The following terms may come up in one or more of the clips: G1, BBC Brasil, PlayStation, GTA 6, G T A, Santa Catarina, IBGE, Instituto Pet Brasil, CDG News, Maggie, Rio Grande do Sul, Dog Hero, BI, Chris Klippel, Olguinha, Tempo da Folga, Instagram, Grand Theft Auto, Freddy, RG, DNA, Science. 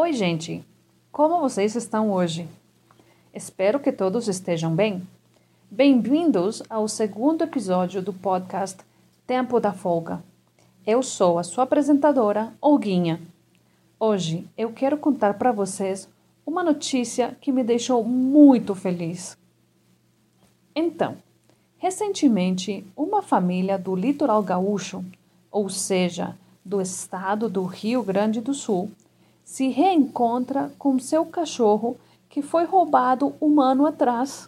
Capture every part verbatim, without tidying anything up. Oi, gente! Como vocês estão hoje? Espero que todos estejam bem. Bem-vindos ao segundo episódio do podcast Tempo da Folga. Eu sou a sua apresentadora, Olguinha. Hoje eu quero contar para vocês uma notícia que me deixou muito feliz. Então, recentemente, uma família do litoral gaúcho, ou seja, do estado do Rio Grande do Sul, se reencontra com seu cachorro que foi roubado um ano atrás.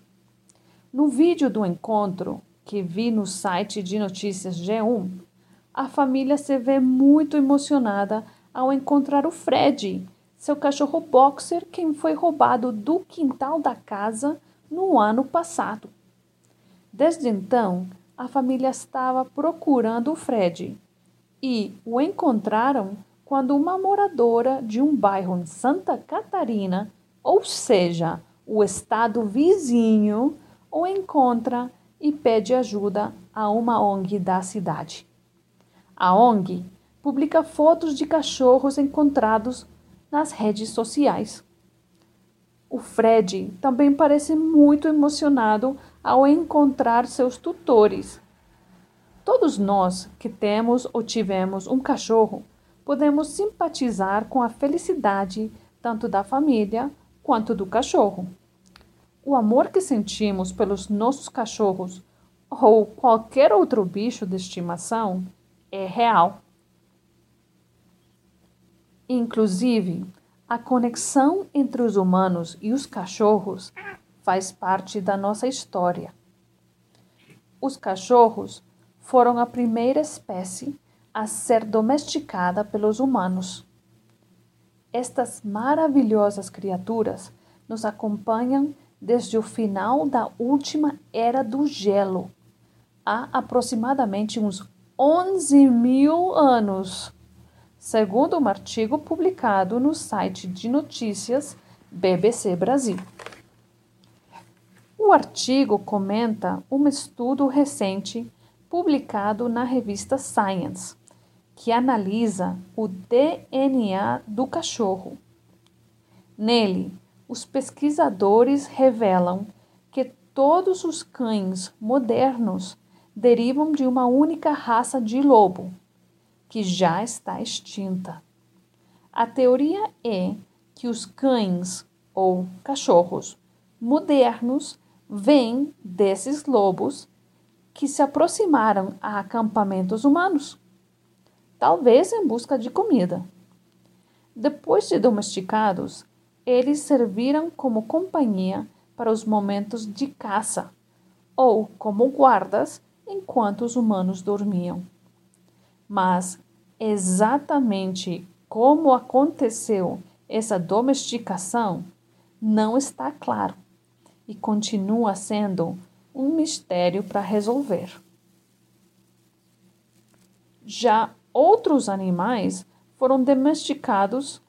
No vídeo do encontro, que vi no site de notícias G um, a família se vê muito emocionada ao encontrar o Freddy, seu cachorro boxer que foi roubado do quintal da casa no ano passado. Desde então, a família estava procurando o Freddy e o encontraram quando uma moradora de um bairro em Santa Catarina, ou seja, o estado vizinho, o encontra e pede ajuda a uma O N G da cidade. A O N G publica fotos de cachorros encontrados nas redes sociais. O Freddy também parece muito emocionado ao encontrar seus tutores. Todos nós que temos ou tivemos um cachorro, podemos simpatizar com a felicidade tanto da família quanto do cachorro. O amor que sentimos pelos nossos cachorros ou qualquer outro bicho de estimação é real. Inclusive, a conexão entre os humanos e os cachorros faz parte da nossa história. Os cachorros foram a primeira espécie a ser domesticada pelos humanos. Estas maravilhosas criaturas nos acompanham desde o final da última era do gelo, há aproximadamente uns onze mil anos, segundo um artigo publicado no site de notícias B B C Brasil. O artigo comenta um estudo recente publicado na revista Science, que analisa o D N A do cachorro. Nele, os pesquisadores revelam que todos os cães modernos derivam de uma única raça de lobo, que já está extinta. A teoria é que os cães ou cachorros modernos vêm desses lobos que se aproximaram a acampamentos humanos, talvez em busca de comida. Depois de domesticados, eles serviram como companhia para os momentos de caça ou como guardas enquanto os humanos dormiam. Mas exatamente como aconteceu essa domesticação não está claro e continua sendo um mistério para resolver. Já outros animais foram domesticados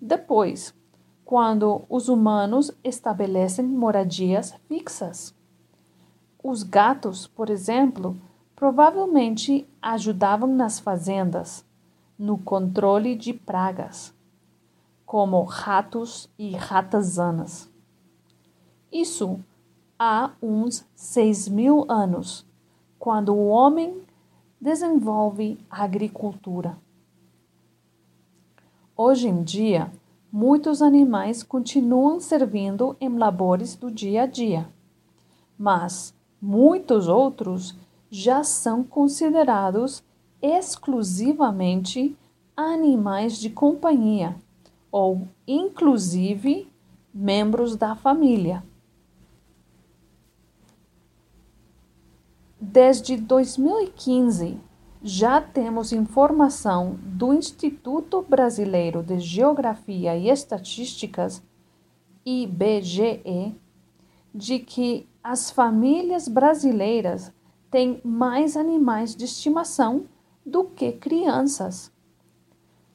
depois, quando os humanos estabelecem moradias fixas. Os gatos, por exemplo, provavelmente ajudavam nas fazendas, no controle de pragas, como ratos e ratazanas. Isso há uns seis mil anos, quando o homem desenvolve a agricultura. Hoje em dia, muitos animais continuam servindo em labores do dia a dia, mas muitos outros já são considerados exclusivamente animais de companhia ou, inclusive, membros da família. Desde dois mil e quinze, já temos informação do Instituto Brasileiro de Geografia e Estatísticas, I B G E, de que as famílias brasileiras tem mais animais de estimação do que crianças.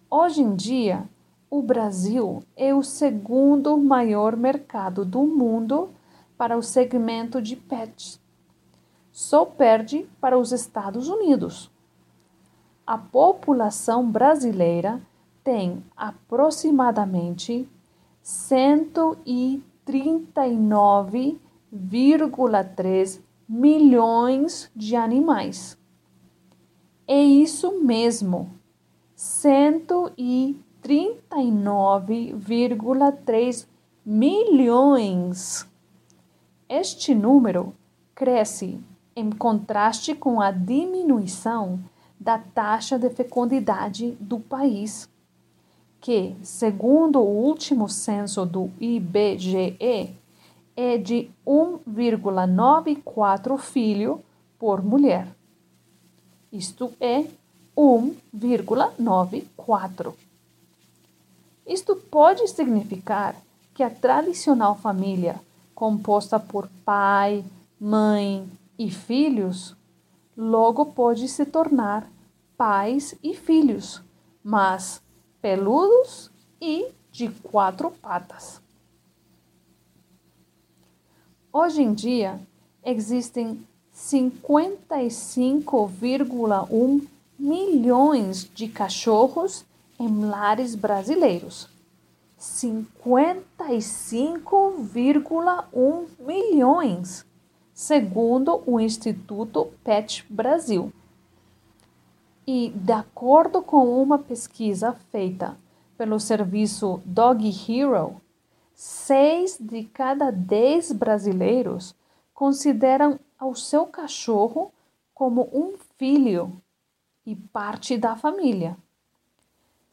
Hoje em dia, o Brasil é o segundo maior mercado do mundo para o segmento de pets. Só perde para os Estados Unidos. A população brasileira tem aproximadamente cento e trinta e nove vírgula três milhões de animais. É isso mesmo, cento e trinta e nove vírgula três milhões. Este número cresce em contraste com a diminuição da taxa de fecundidade do país, que, segundo o último censo do I B G E, é de um vírgula noventa e quatro filhos por mulher. Isto é um vírgula noventa e quatro. Isto pode significar que a tradicional família, composta por pai, mãe e filhos, logo pode se tornar pais e filhos, mas peludos e de quatro patas. Hoje em dia, existem cinquenta e cinco vírgula um milhões de cachorros em lares brasileiros. cinquenta e cinco vírgula um milhões, segundo o Instituto Pet Brasil. E, de acordo com uma pesquisa feita pelo serviço Dog Hero, seis de cada dez brasileiros consideram ao seu cachorro como um filho e parte da família.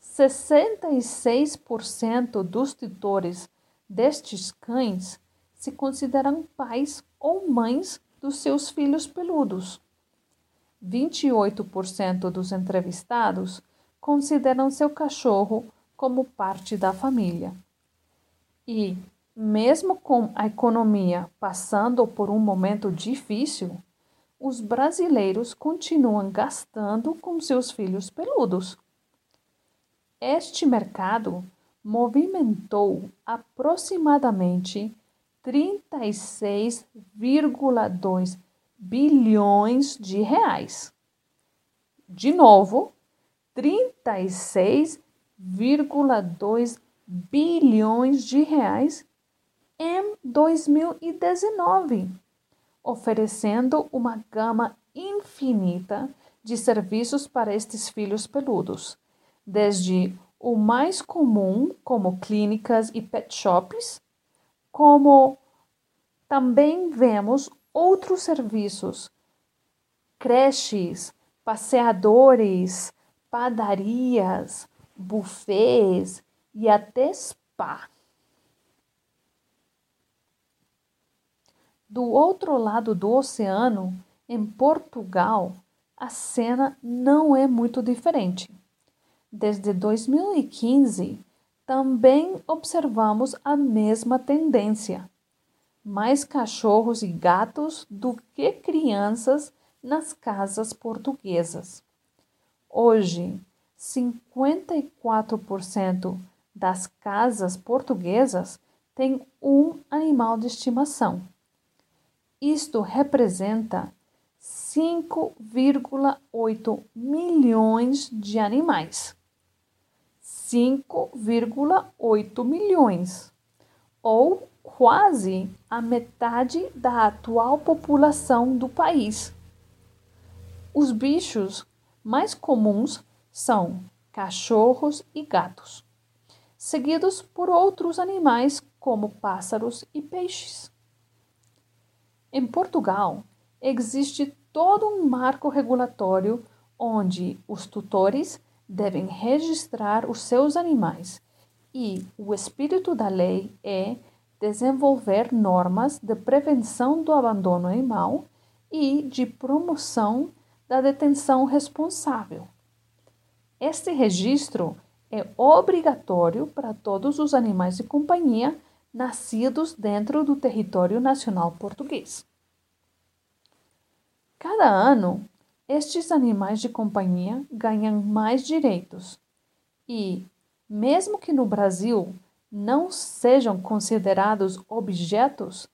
sessenta e seis por cento dos tutores destes cães se consideram pais ou mães dos seus filhos peludos. vinte e oito por cento dos entrevistados consideram seu cachorro como parte da família. E, mesmo com a economia passando por um momento difícil, os brasileiros continuam gastando com seus filhos peludos. Este mercado movimentou aproximadamente trinta e seis vírgula dois bilhões de reais. De novo, trinta e seis vírgula dois bilhões de reais em dois mil e dezenove, oferecendo uma gama infinita de serviços para estes filhos peludos, desde o mais comum, como clínicas e pet shops, como também vemos outros serviços, creches, passeadores, padarias, bufês e até spa. Do outro lado do oceano, em Portugal, a cena não é muito diferente. Desde dois mil e quinze, também observamos a mesma tendência. Mais cachorros e gatos do que crianças nas casas portuguesas. Hoje, cinquenta e quatro por cento das casas portuguesas têm um animal de estimação. Isto representa cinco vírgula oito milhões de animais. cinco vírgula oito milhões, ou quase a metade da atual população do país. Os bichos mais comuns são cachorros e gatos, seguidos por outros animais como pássaros e peixes. Em Portugal, existe todo um marco regulatório onde os tutores devem registrar os seus animais e o espírito da lei é desenvolver normas de prevenção do abandono animal e de promoção da detenção responsável. Este registro é obrigatório para todos os animais de companhia nascidos dentro do território nacional português. Cada ano, estes animais de companhia ganham mais direitos e, mesmo que no Brasil não sejam considerados objetos,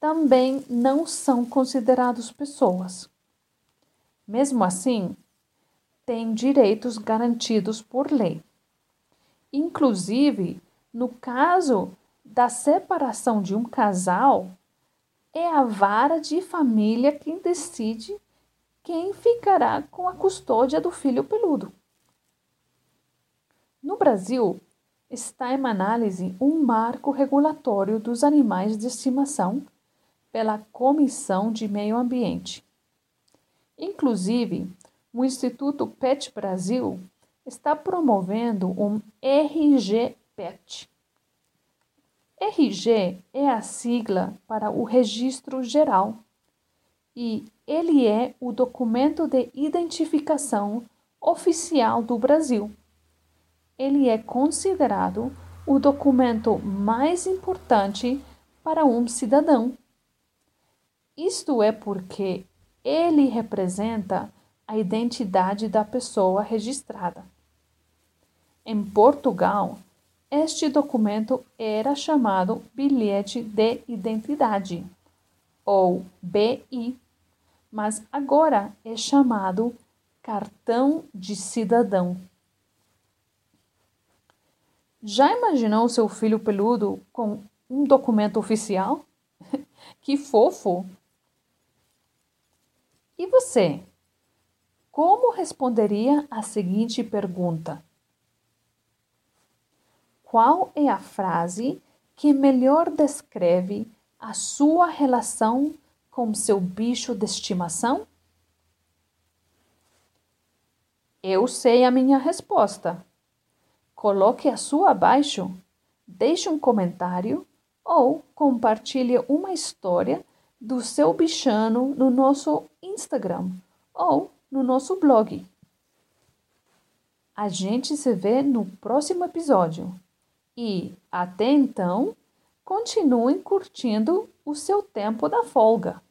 também não são considerados pessoas. Mesmo assim, têm direitos garantidos por lei. Inclusive, no caso da separação de um casal, é a vara de família quem decide quem ficará com a custódia do filho peludo. No Brasil, está em análise um marco regulatório dos animais de estimação pela Comissão de Meio Ambiente. Inclusive, o Instituto Pet Brasil está promovendo um R G Pet. R G é a sigla para o Registro Geral e ele é o documento de identificação oficial do Brasil. Ele é considerado o documento mais importante para um cidadão. Isto é porque ele representa a identidade da pessoa registrada. Em Portugal, este documento era chamado bilhete de identidade, ou B I, mas agora é chamado cartão de cidadão. Já imaginou seu filho peludo com um documento oficial? Que fofo! E você? Como responderia a seguinte pergunta? Qual é a frase que melhor descreve a sua relação com seu bicho de estimação? Eu sei a minha resposta. Coloque a sua abaixo, deixe um comentário ou compartilhe uma história do seu bichano no nosso Instagram ou no nosso blog. A gente se vê no próximo episódio. E, até então, continuem curtindo o seu tempo da folga.